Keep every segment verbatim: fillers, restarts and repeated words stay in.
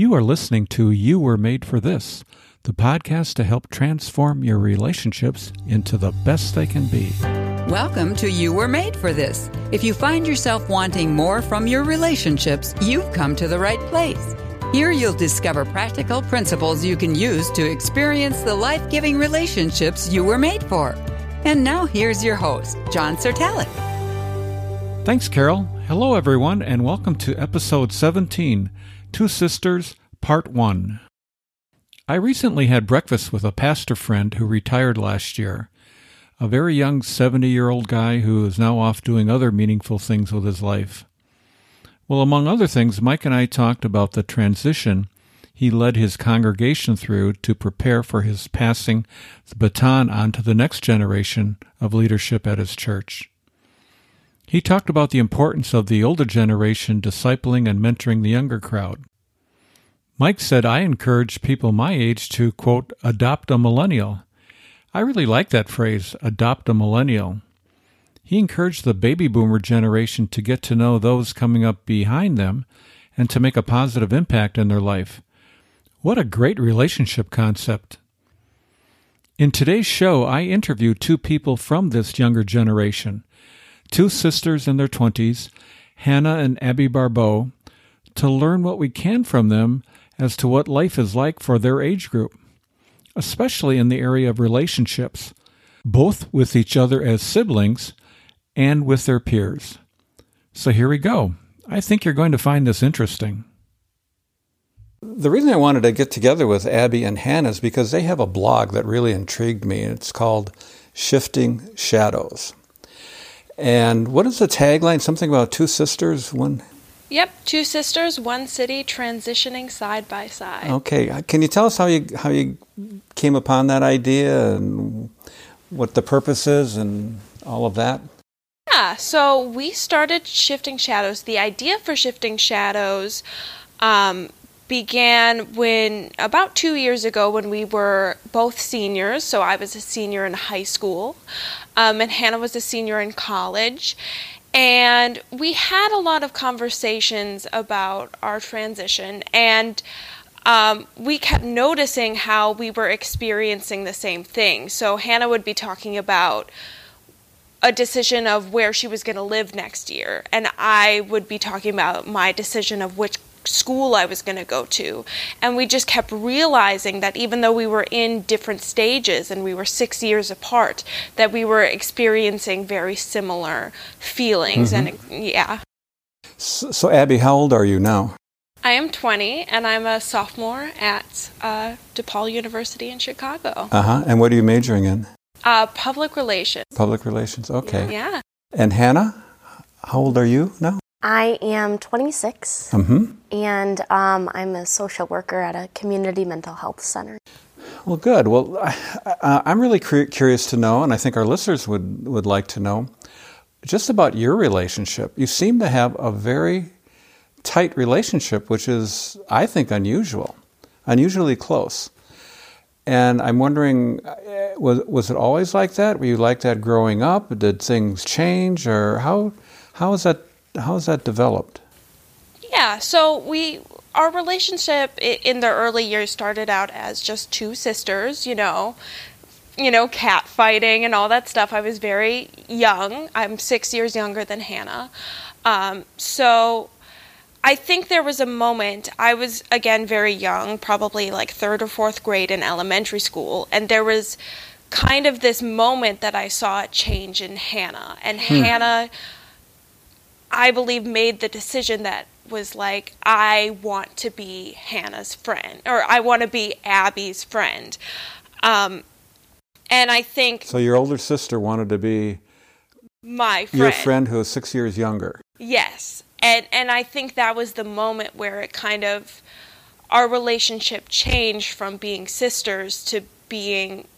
You are listening to You Were Made for This, the podcast to help transform your relationships into the best they can be. Welcome to You Were Made for This. If you find yourself wanting more from your relationships, you've come to the right place. Here you'll discover practical principles you can use to experience the life-giving relationships you were made for. And now here's your host, John Sertalik. Thanks, Carol. Hello, everyone, and welcome to Episode seventeen, Two Sisters, Part one. I recently had breakfast with a pastor friend who retired last year, a very young seventy-year-old guy who is now off doing other meaningful things with his life. Well, among other things, Mike and I talked about the transition he led his congregation through to prepare for his passing the baton on to the next generation of leadership at his church. He talked about the importance of the older generation discipling and mentoring the younger crowd. Mike said, I encourage people my age to, quote, adopt a millennial. I really like that phrase, adopt a millennial. He encouraged the baby boomer generation to get to know those coming up behind them and to make a positive impact in their life. What a great relationship concept. In today's show, I interview two people from this younger generation, two sisters in their twenties, Hannah and Abby Barbeau, to learn what we can from them as to what life is like for their age group, especially in the area of relationships, both with each other as siblings and with their peers. So here we go. I think you're going to find this interesting. The reason I wanted to get together with Abby and Hannah is because they have a blog that really intrigued me. It's called Shifting Shadows. And what is the tagline? Something about two sisters, one... Yep, two sisters, one city, transitioning side by side. Okay, can you tell us how you how you came upon that idea and what the purpose is and all of that? Yeah, so we started Shifting Shadows. The idea for Shifting Shadows um, began when about two years ago when we were both seniors. So I was a senior in high school, um, and Hannah was a senior in college. And we had a lot of conversations about our transition, and um, we kept noticing how we were experiencing the same thing. So Hannah would be talking about a decision of where she was going to live next year, and I would be talking about my decision of which school I was going to go to. And we just kept realizing that even though we were in different stages and we were six years apart, that we were experiencing very similar feelings. Mm-hmm. And yeah. So, so Abby, how old are you now? I am twenty, and I'm a sophomore at uh, DePaul University in Chicago. Uh-huh. And what are you majoring in? Uh, public relations. Public relations. Okay. Yeah. And Hannah, how old are you now? I am twenty-six, mm-hmm. and um, I'm a social worker at a community mental health center. Well, good. Well, I, I, I'm really cur- curious to know, and I think our listeners would, would like to know, just about your relationship. You seem to have a very tight relationship, which is, I think, unusual, unusually close. And I'm wondering, was was it always like that? Were you like that growing up? Did things change, or how how is that? How has that developed? Yeah, so we our relationship in the early years started out as just two sisters, you know, you know, cat fighting and all that stuff. I was very young. I'm six years younger than Hannah. Um, so I think there was a moment, I was, again, very young, probably like third or fourth grade in elementary school, and there was kind of this moment that I saw a change in Hannah. And hmm. Hannah... I believe made the decision that was like, I want to be Hannah's friend, or I want to be Abby's friend. Um, and I think... So your older sister wanted to be... My friend. Your friend who is six years younger. Yes. And, and I think that was the moment where it kind of... Our relationship changed from being sisters to being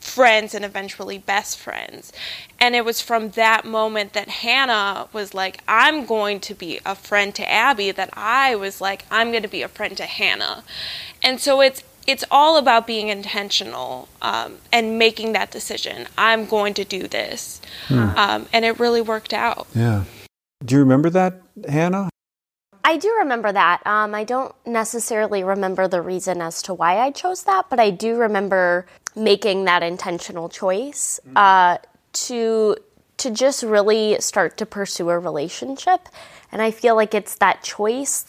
friends and eventually best friends. And it was from that moment that Hannah was like, I'm going to be a friend to Abby, that I was like, I'm going to be a friend to Hannah. And so it's it's all about being intentional um, and making that decision. I'm going to do this. Hmm. Um, and it really worked out. Yeah. Do you remember that, Hannah? I do remember that. Um, I don't necessarily remember the reason as to why I chose that, but I do remember making that intentional choice uh, to to just really start to pursue a relationship. And I feel like it's that choice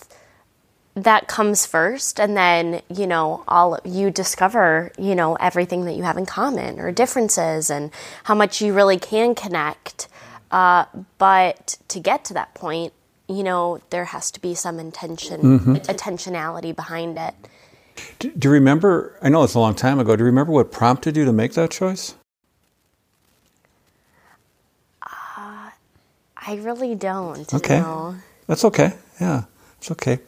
that comes first, and then, you know, all you discover, you know, everything that you have in common or differences and how much you really can connect. Uh, but to get to that point, you know, there has to be some intention, mm-hmm. intentionality behind it. Do, do you remember, I know it's a long time ago, do you remember what prompted you to make that choice? Uh, I really don't. Okay. No. That's okay. Yeah, it's okay.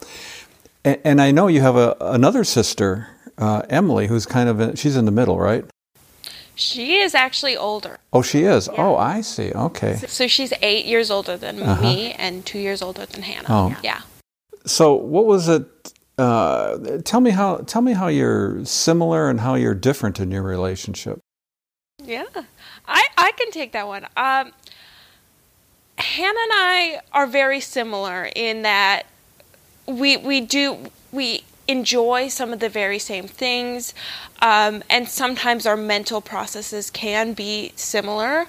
And, and I know you have a, another sister, uh, Emily, who's kind of, in, she's in the middle, right? She is actually older. Oh, she is? Yeah. Oh, I see. Okay. So, so she's eight years older than uh-huh. me and two years older than Hannah. Oh. Yeah. So what was it? Uh, tell me how tell me how you're similar and how you're different in your relationship. Yeah, I, I can take that one. Um, Hannah and I are very similar in that we we do we enjoy some of the very same things, um, and sometimes our mental processes can be similar.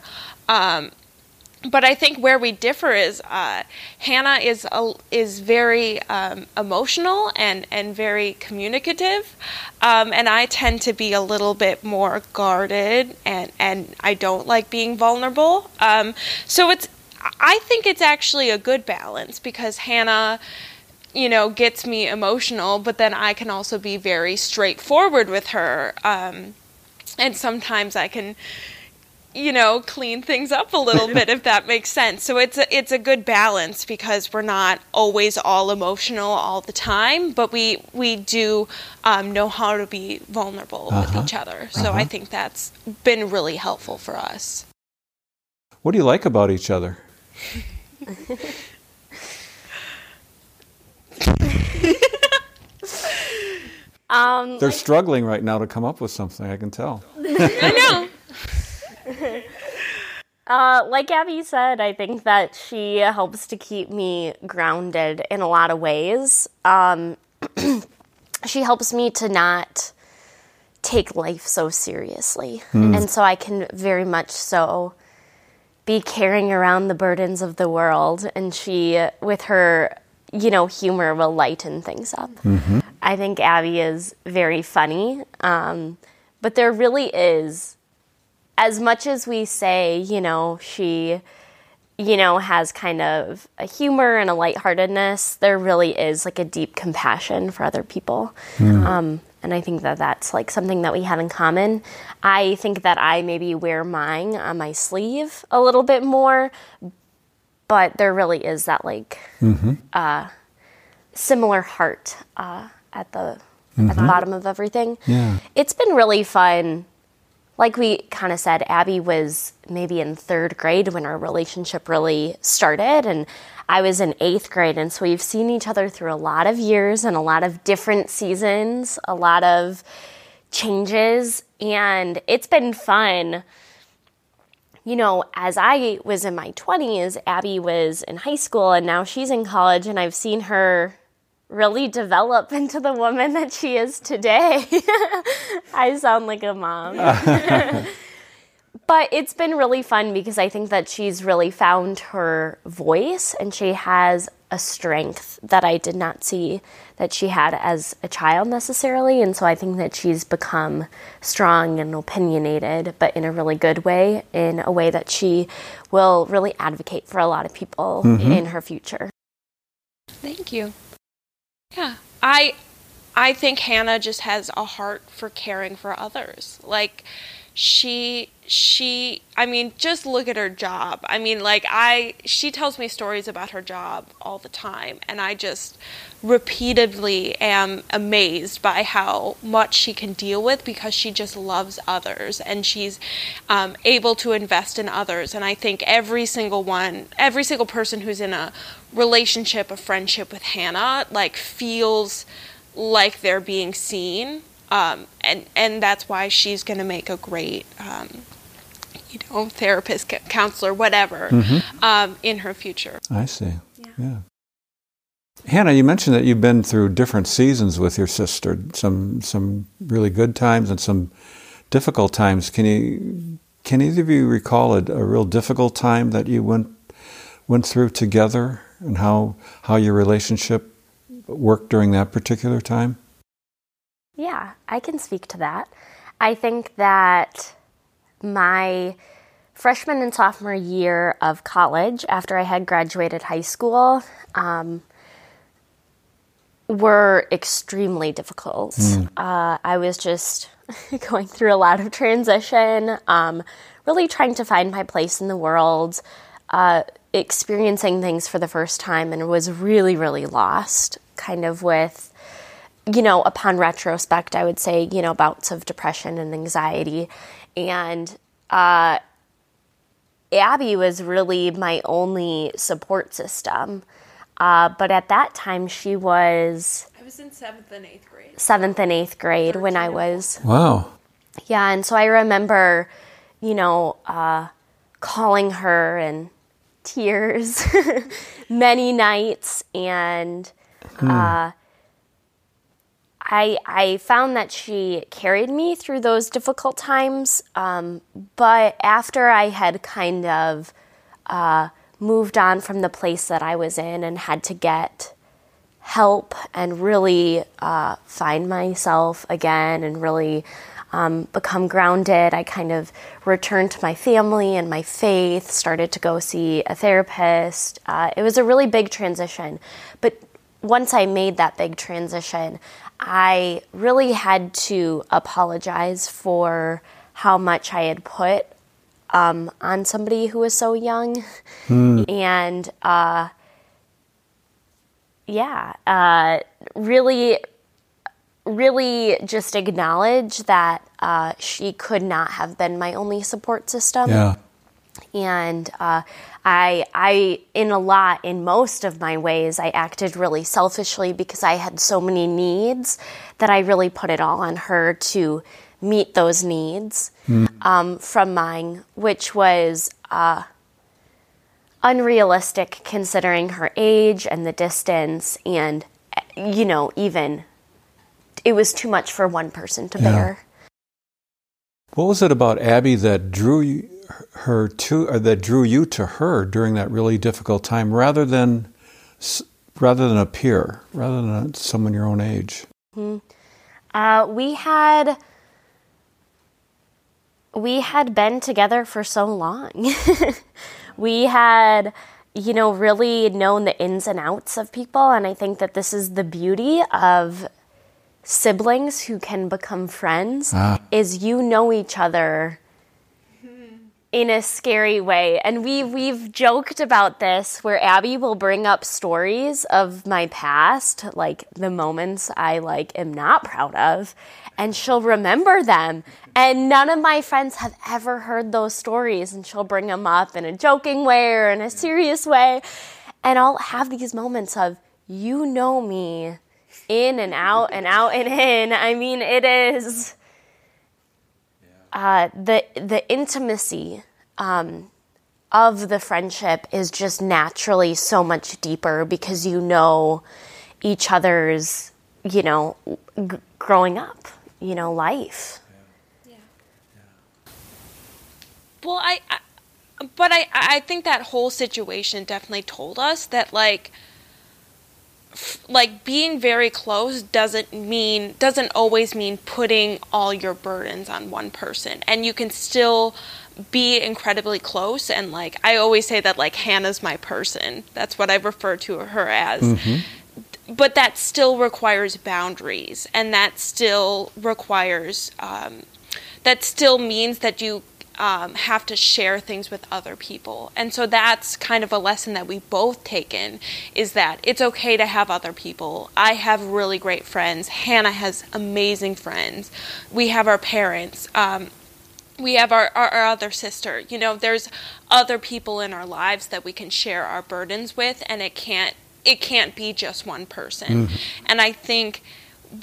Um, but I think where we differ is uh, Hannah is uh, is very um, emotional and, and very communicative, um, and I tend to be a little bit more guarded, and, and I don't like being vulnerable. Um, so it's I think it's actually a good balance because Hannah, you know, gets me emotional, but then I can also be very straightforward with her. Um, and sometimes I can, you know, clean things up a little bit, if that makes sense. So it's a, it's a good balance because we're not always all emotional all the time, but we, we do um, know how to be vulnerable uh-huh. with each other. So uh-huh. I think that's been really helpful for us. What do you like about each other? um, They're like, struggling right now to come up with something, I can tell. I know. uh, like Abby said, I think that she helps to keep me grounded in a lot of ways. Um, she helps me to not take life so seriously. Mm. And so I can very much so be carrying around the burdens of the world. And she, with her, you know, humor will lighten things up. Mm-hmm. I think Abby is very funny, um, but there really is, as much as we say, you know, she, you know, has kind of a humor and a lightheartedness, there really is like a deep compassion for other people. Mm-hmm. Um, and I think that that's like something that we have in common. I think that I maybe wear mine on my sleeve a little bit more, but there really is that, like, mm-hmm. uh, similar heart uh, at the mm-hmm. at the bottom of everything. Yeah. It's been really fun. Like we kind of said, Abby was maybe in third grade when our relationship really started, and I was in eighth grade. And so we've seen each other through a lot of years and a lot of different seasons, a lot of changes. And it's been fun. You know, as I was in my twenties, Abby was in high school, and now she's in college, and I've seen her really develop into the woman that she is today. I sound like a mom. But it's been really fun because I think that she's really found her voice, and she has a strength that I did not see that she had as a child necessarily. And so I think that she's become strong and opinionated, but in a really good way, in a way that she will really advocate for a lot of people mm-hmm. in her future. Thank you. Yeah. I I think Hannah just has a heart for caring for others. Like she she I mean, just look at her job. I mean, like I she tells me stories about her job all the time, and I just repeatedly am amazed by how much she can deal with because she just loves others, and she's um, able to invest in others. And I think every single one, every single person who's in a relationship, a friendship with Hannah, like feels like they're being seen, um, and and that's why she's going to make a great um, you know, therapist, counselor, whatever, mm-hmm. um, in her future. I see. Yeah. yeah. Hannah, you mentioned that you've been through different seasons with your sister, some some really good times and some difficult times. Can you can either of you recall a, a real difficult time that you went went through together and how how your relationship worked during that particular time? Yeah, I can speak to that. I think that my freshman and sophomore year of college, after I had graduated high school, um, were extremely difficult. Mm. Uh, I was just going through a lot of transition, um, really trying to find my place in the world, uh, experiencing things for the first time, and was really, really lost, kind of with, you know, upon retrospect, I would say, you know, bouts of depression and anxiety. And uh, Abby was really my only support system. Uh, but at that time, she was... I was in seventh and eighth grade. Seventh and eighth grade thirteen. When I was... Wow. Yeah, and so I remember, you know, uh, calling her and tears many nights. And hmm. uh, I I found that she carried me through those difficult times. Um, but after I had kind of... Uh, moved on from the place that I was in and had to get help and really uh, find myself again and really um, become grounded. I kind of returned to my family and my faith, started to go see a therapist. Uh, it was a really big transition. But once I made that big transition, I really had to apologize for how much I had put Um, on somebody who was so young. Mm. And, uh, yeah, uh, really, really just acknowledge that uh, she could not have been my only support system. Yeah. And uh, I, I, in a lot, in most of my ways, I acted really selfishly because I had so many needs that I really put it all on her to meet those needs um, from mine, which was uh, unrealistic considering her age and the distance. And, you know, even it was too much for one person to yeah. bear. What was it about Abby that drew you, her to, or that drew you to her during that really difficult time, rather than rather than a peer, rather than someone your own age? Mm-hmm. Uh, we had. We had been together for so long. We had, you know, really known the ins and outs of people. And I think that this is the beauty of siblings who can become friends, ah. is you know each other in a scary way. And we, we've joked about this where Abby will bring up stories of my past, like the moments I like am not proud of, and she'll remember them. And none of my friends have ever heard those stories, and she'll bring them up in a joking way or in a serious way. And I'll have these moments of, you know me in and out and out and in. I mean, it is... Uh, the the intimacy um, of the friendship is just naturally so much deeper because you know each other's, you know, g- growing up, you know, life. Yeah. Yeah. Yeah. Well, I, I but I, I think that whole situation definitely told us that, like, like being very close doesn't mean doesn't always mean putting all your burdens on one person, and you can still be incredibly close. And like I always say that, like, Hannah's my person. That's what I refer to her as. Mm-hmm. But that still requires boundaries, and that still requires um, that still means that you Um, have to share things with other people. And so that's kind of a lesson that we both taken, is that it's okay to have other people. I have really great friends. Hannah has amazing friends. We have our parents. Um, we have our, our, our other sister. You know, there's other people in our lives that we can share our burdens with, and it can't, it can't be just one person. Mm. And I think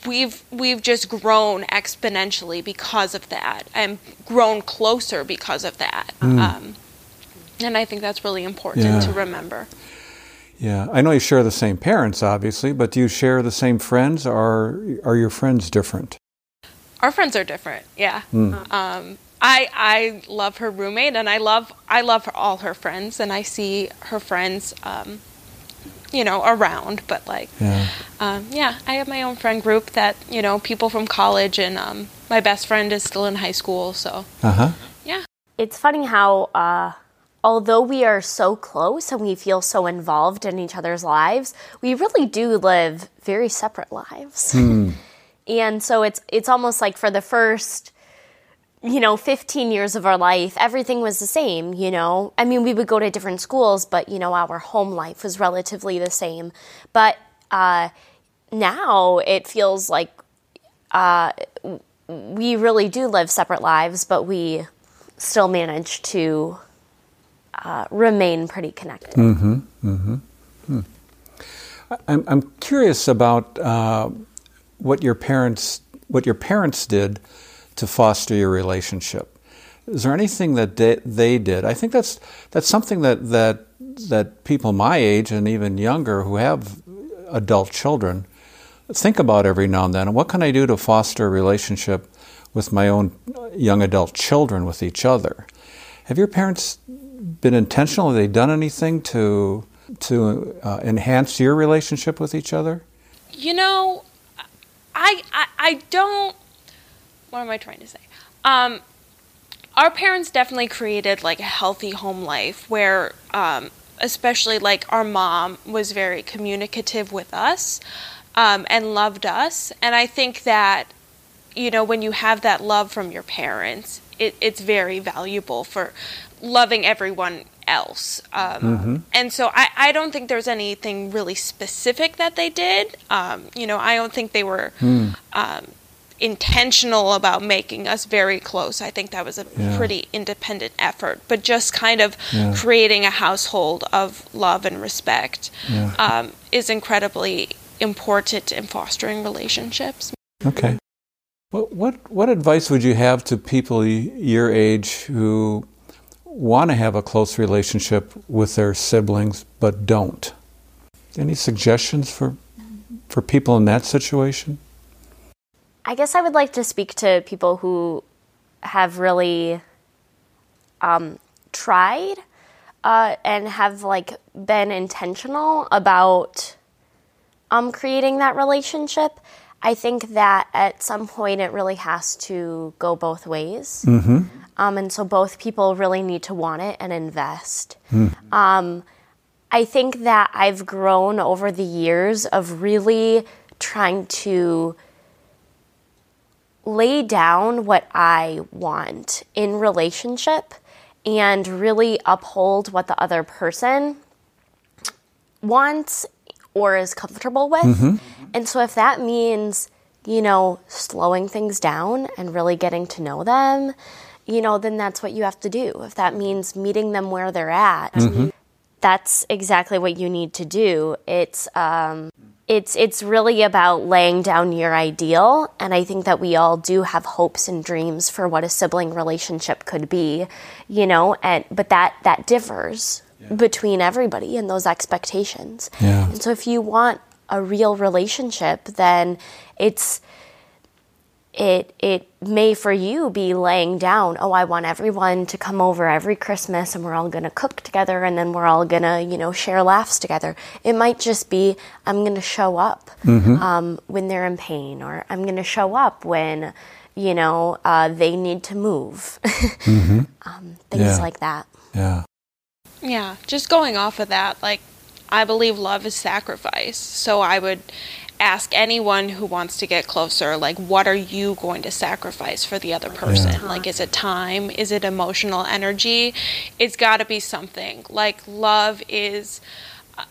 We've we've just grown exponentially because of that, and grown closer because of that. Mm. Um, and I think that's really important yeah. to remember. Yeah, I know you share the same parents, obviously, but do you share the same friends, or are your friends different? Our friends are different, yeah. Mm. Um, I I love her roommate, and I love I love her, all her friends, and I see her friends, um, you know, around. But like, yeah. Um, yeah, I have my own friend group that, you know, people from college, and um, my best friend is still in high school, so uh-huh. yeah. It's funny how. Uh, Although we are so close and we feel so involved in each other's lives, we really do live very separate lives. Mm. And so it's it's almost like for the first, you know, fifteen years of our life, everything was the same, you know. I mean, we would go to different schools, but, you know, our home life was relatively the same. But uh, now it feels like uh, we really do live separate lives, but we still manage to... Uh, remain pretty connected. Mm-hmm, mm-hmm. Hmm. I'm, I'm curious about uh, what your parents what your parents did to foster your relationship. Is there anything that they, they did? I think that's that's something that that that people my age and even younger who have adult children think about every now and then. What can I do to foster a relationship with my own young adult children with each other? Have your parents been intentional? Have they done anything to to uh, enhance your relationship with each other? You know, I, I I don't. What am I trying to say? Um, our parents definitely created like a healthy home life where, um, especially like our mom was very communicative with us, um, and loved us. And I think that, you know, when you have that love from your parents, it, it's very valuable for loving everyone else. Um, mm-hmm. And so I, I don't think there's anything really specific that they did. Um, you know, I don't think they were mm. um, intentional about making us very close. I think that was a yeah. pretty independent effort, but just kind of yeah. creating a household of love and respect yeah. um, is incredibly important in fostering relationships. Okay. What, what, what advice would you have to people your age who want to have a close relationship with their siblings but don't? Any suggestions for for people in that situation? I guess I would like to speak to people who have really um, tried uh, and have like been intentional about um, creating that relationship. I think that at some point it really has to go both ways. Mm-hmm. Um, and so both people really need to want it and invest. Mm. Um, I think that I've grown over the years of really trying to lay down what I want in relationship and really uphold what the other person wants or is comfortable with. Mm-hmm. And so if that means, you know, slowing things down and really getting to know them, you know, then that's what you have to do. If that means meeting them where they're at, mm-hmm. that's exactly what you need to do. It's um, it's it's really about laying down your ideal, and I think that we all do have hopes and dreams for what a sibling relationship could be, you know. And but that that differs yeah. between everybody and those expectations. Yeah. And so if you want a real relationship, then it's. It it may for you be laying down, oh, I want everyone to come over every Christmas and we're all going to cook together and then we're all going to, you know, share laughs together. It might just be, I'm going to show up mm-hmm. um, when they're in pain, or I'm going to show up when, you know, uh, they need to move. mm-hmm. um, things yeah. like that. Yeah. Yeah. Just going off of that, like, I believe love is sacrifice. So I would ask anyone who wants to get closer, like, what are you going to sacrifice for the other person? Yeah. Like, is it time? Is it emotional energy? It's got to be something. Like, love is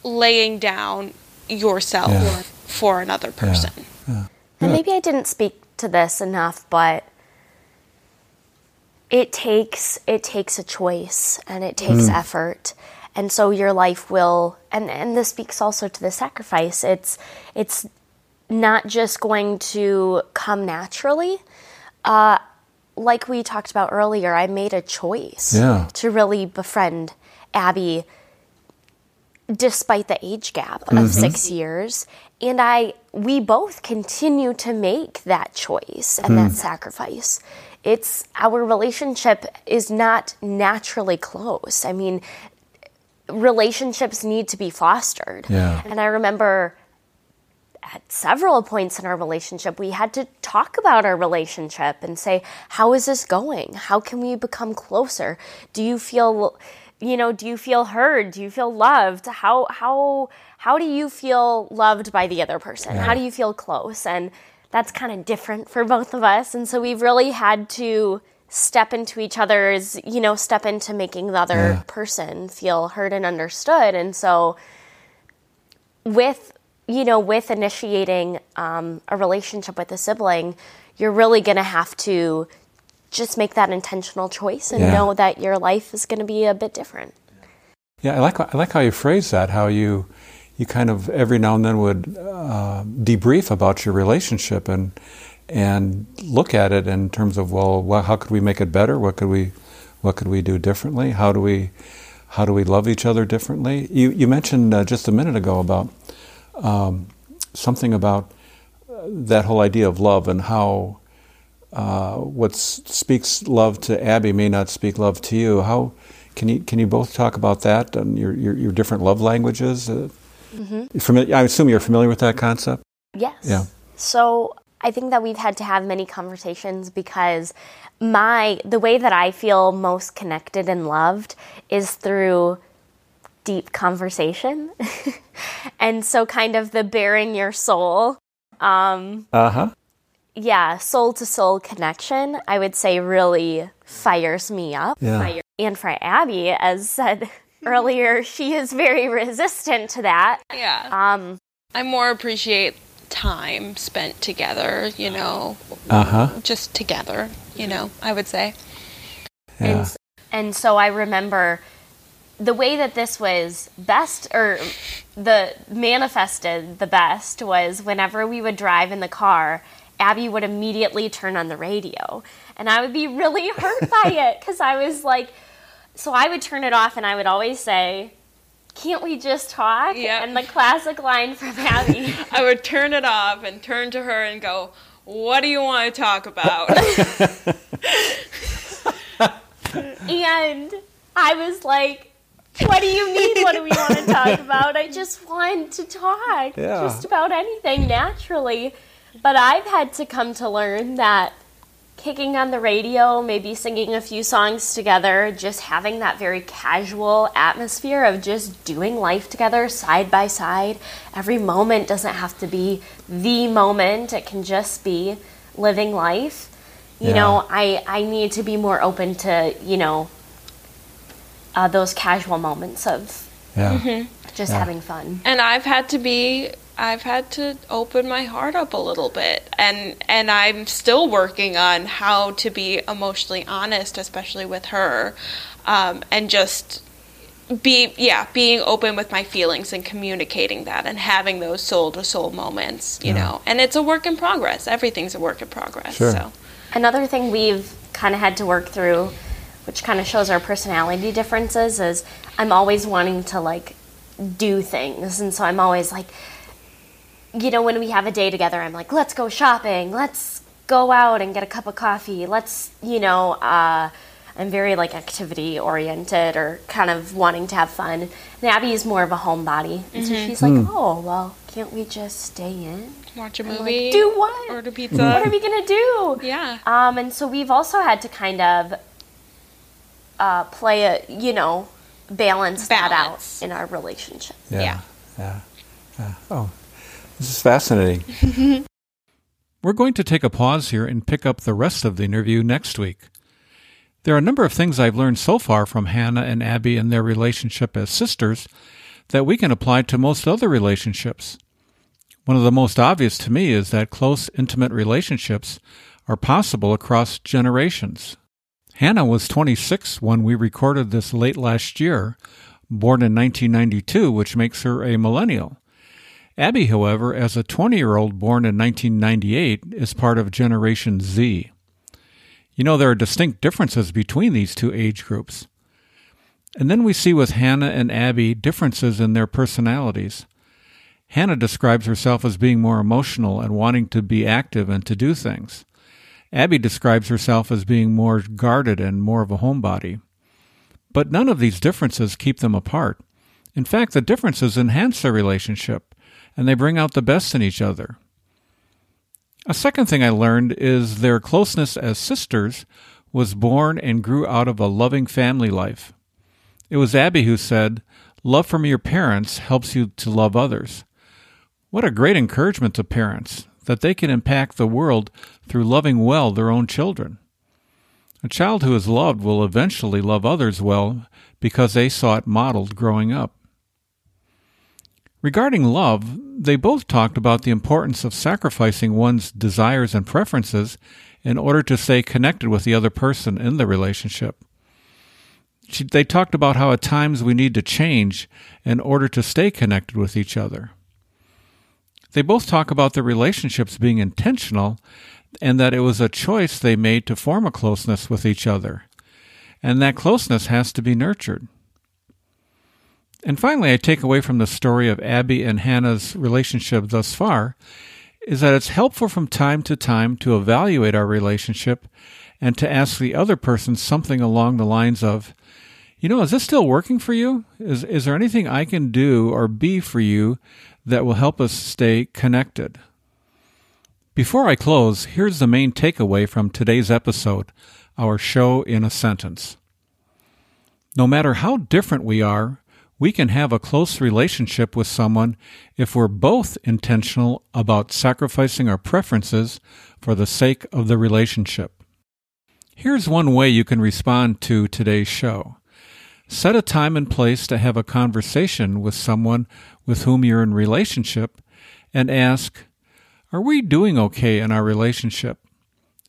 laying down yourself yeah. for another person. Yeah. Yeah. And maybe I didn't speak to this enough, but it takes it takes a choice and it takes mm. effort. And so your life will, and, and this speaks also to the sacrifice. It's it's not just going to come naturally. Uh, like we talked about earlier, I made a choice yeah. to really befriend Abby despite the age gap of mm-hmm. six years. And I, we both continue to make that choice and mm. that sacrifice. It's, our relationship is not naturally close. I mean, relationships need to be fostered. Yeah. And I remember at several points in our relationship, we had to talk about our relationship and say, how is this going? How can we become closer? Do you feel, you know, do you feel heard? Do you feel loved? How, how, how do you feel loved by the other person? Yeah. How do you feel close? And that's kind of different for both of us. And so we've really had to step into each other's, you know, step into making the other yeah. person feel heard and understood. And so with, you know, with initiating um, a relationship with a sibling, you're really going to have to just make that intentional choice and yeah. know that your life is going to be a bit different. Yeah, I like I like how you phrase that, how you you kind of every now and then would uh, debrief about your relationship and and look at it in terms of, well, well, how could we make it better? What could we what could we do differently? How do we how do we love each other differently? You you mentioned uh, just a minute ago about um, something about that whole idea of love and how Uh, what speaks love to Abby may not speak love to you. How can you can you both talk about that and your your, your different love languages? Uh, mm-hmm. Familiar, I assume you're familiar with that concept. Yes. Yeah. So I think that we've had to have many conversations because my the way that I feel most connected and loved is through deep conversation, and so kind of the bearing your soul. Um, uh huh. Yeah, soul-to-soul connection, I would say, really fires me up. Yeah. And for Abby, as said earlier, she is very resistant to that. Yeah. Um, I more appreciate time spent together, you know, uh-huh. just together, you know, I would say. Yeah. And, and so I remember the way that this was best, or the manifested the best, was whenever we would drive in the car, Abby would immediately turn on the radio, and I would be really hurt by it because I was like, so I would turn it off, and I would always say, "Can't we just talk?" Yep. And the classic line from Abby. I would turn it off and turn to her and go, "What do you want to talk about?" And I was like, what do you mean? What do we want to talk about? I just want to talk yeah. just about anything naturally. But I've had to come to learn that kicking on the radio, maybe singing a few songs together, just having that very casual atmosphere of just doing life together side by side. Every moment doesn't have to be the moment. It can just be living life. You yeah. know, I, I need to be more open to, you know, uh, those casual moments of yeah. mm-hmm. just yeah. having fun. And I've had to be... I've had to open my heart up a little bit, and and I'm still working on how to be emotionally honest, especially with her, um, and just be yeah being open with my feelings and communicating that and having those soul to soul moments, you yeah. know. And it's a work in progress. Everything's a work in progress. Sure. So another thing we've kind of had to work through, which kind of shows our personality differences, is I'm always wanting to like do things, and so I'm always like, you know, when we have a day together, I'm like, let's go shopping. Let's go out and get a cup of coffee. Let's, you know, uh, I'm very like activity oriented or kind of wanting to have fun. And Abby is more of a homebody. And mm-hmm. so she's like, mm. oh, well, can't we just stay in? Watch a movie. Like, do what? Order pizza. Mm-hmm. What are we going to do? Yeah. Um, and so we've also had to kind of uh, play a, you know, balance, balance that out in our relationship. Yeah. Yeah. yeah. yeah. Oh. This is fascinating. We're going to take a pause here and pick up the rest of the interview next week. There are a number of things I've learned so far from Hannah and Abby and their relationship as sisters that we can apply to most other relationships. One of the most obvious to me is that close, intimate relationships are possible across generations. Hannah was twenty-six when we recorded this late last year, born in nineteen ninety-two, which makes her a millennial. Abby, however, as a twenty-year-old born in nineteen ninety-eight, is part of Generation Z. You know, there are distinct differences between these two age groups. And then we see with Hannah and Abby differences in their personalities. Hannah describes herself as being more emotional and wanting to be active and to do things. Abby describes herself as being more guarded and more of a homebody. But none of these differences keep them apart. In fact, the differences enhance their relationship, and they bring out the best in each other. A second thing I learned is their closeness as sisters was born and grew out of a loving family life. It was Abby who said, "Love from your parents helps you to love others." What a great encouragement to parents, that they can impact the world through loving well their own children. A child who is loved will eventually love others well because they saw it modeled growing up. Regarding love, they both talked about the importance of sacrificing one's desires and preferences in order to stay connected with the other person in the relationship. She, they talked about how at times we need to change in order to stay connected with each other. They both talk about their relationships being intentional and that it was a choice they made to form a closeness with each other, and that closeness has to be nurtured. And finally, I take away from the story of Abby and Hannah's relationship thus far is that it's helpful from time to time to evaluate our relationship and to ask the other person something along the lines of, you know, is this still working for you? Is is there anything I can do or be for you that will help us stay connected? Before I close, here's the main takeaway from today's episode, our show in a sentence. No matter how different we are, we can have a close relationship with someone if we're both intentional about sacrificing our preferences for the sake of the relationship. Here's one way you can respond to today's show. Set a time and place to have a conversation with someone with whom you're in relationship and ask, are we doing okay in our relationship?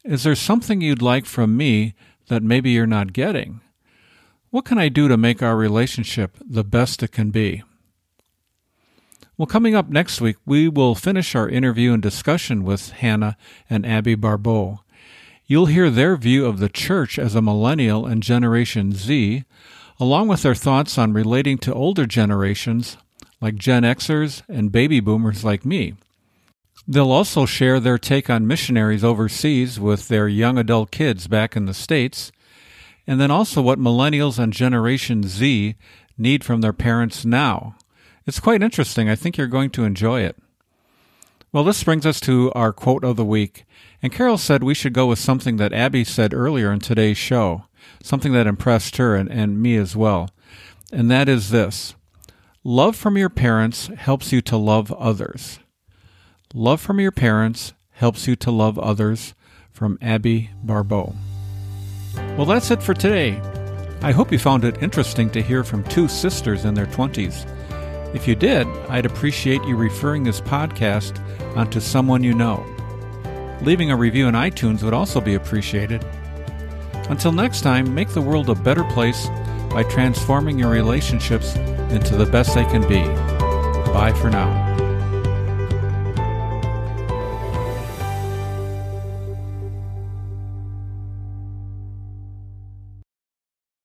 Is there something you'd like from me that maybe you're not getting? What can I do to make our relationship the best it can be? Well, coming up next week, we will finish our interview and discussion with Hannah and Abby Barbeau. You'll hear their view of the church as a millennial and Generation Z, along with their thoughts on relating to older generations like Gen Xers and baby boomers like me. They'll also share their take on missionaries overseas with their young adult kids back in the States, and then also what millennials and Generation Z need from their parents now. It's quite interesting. I think you're going to enjoy it. Well, this brings us to our quote of the week, and Carol said we should go with something that Abby said earlier in today's show, something that impressed her and, and me as well, and that is this: love from your parents helps you to love others. Love from your parents helps you to love others, from Abby Barbeau. Well, that's it for today. I hope you found it interesting to hear from two sisters in their twenties. If you did, I'd appreciate you referring this podcast onto someone you know. Leaving a review in iTunes would also be appreciated. Until next time, make the world a better place by transforming your relationships into the best they can be. Bye for now.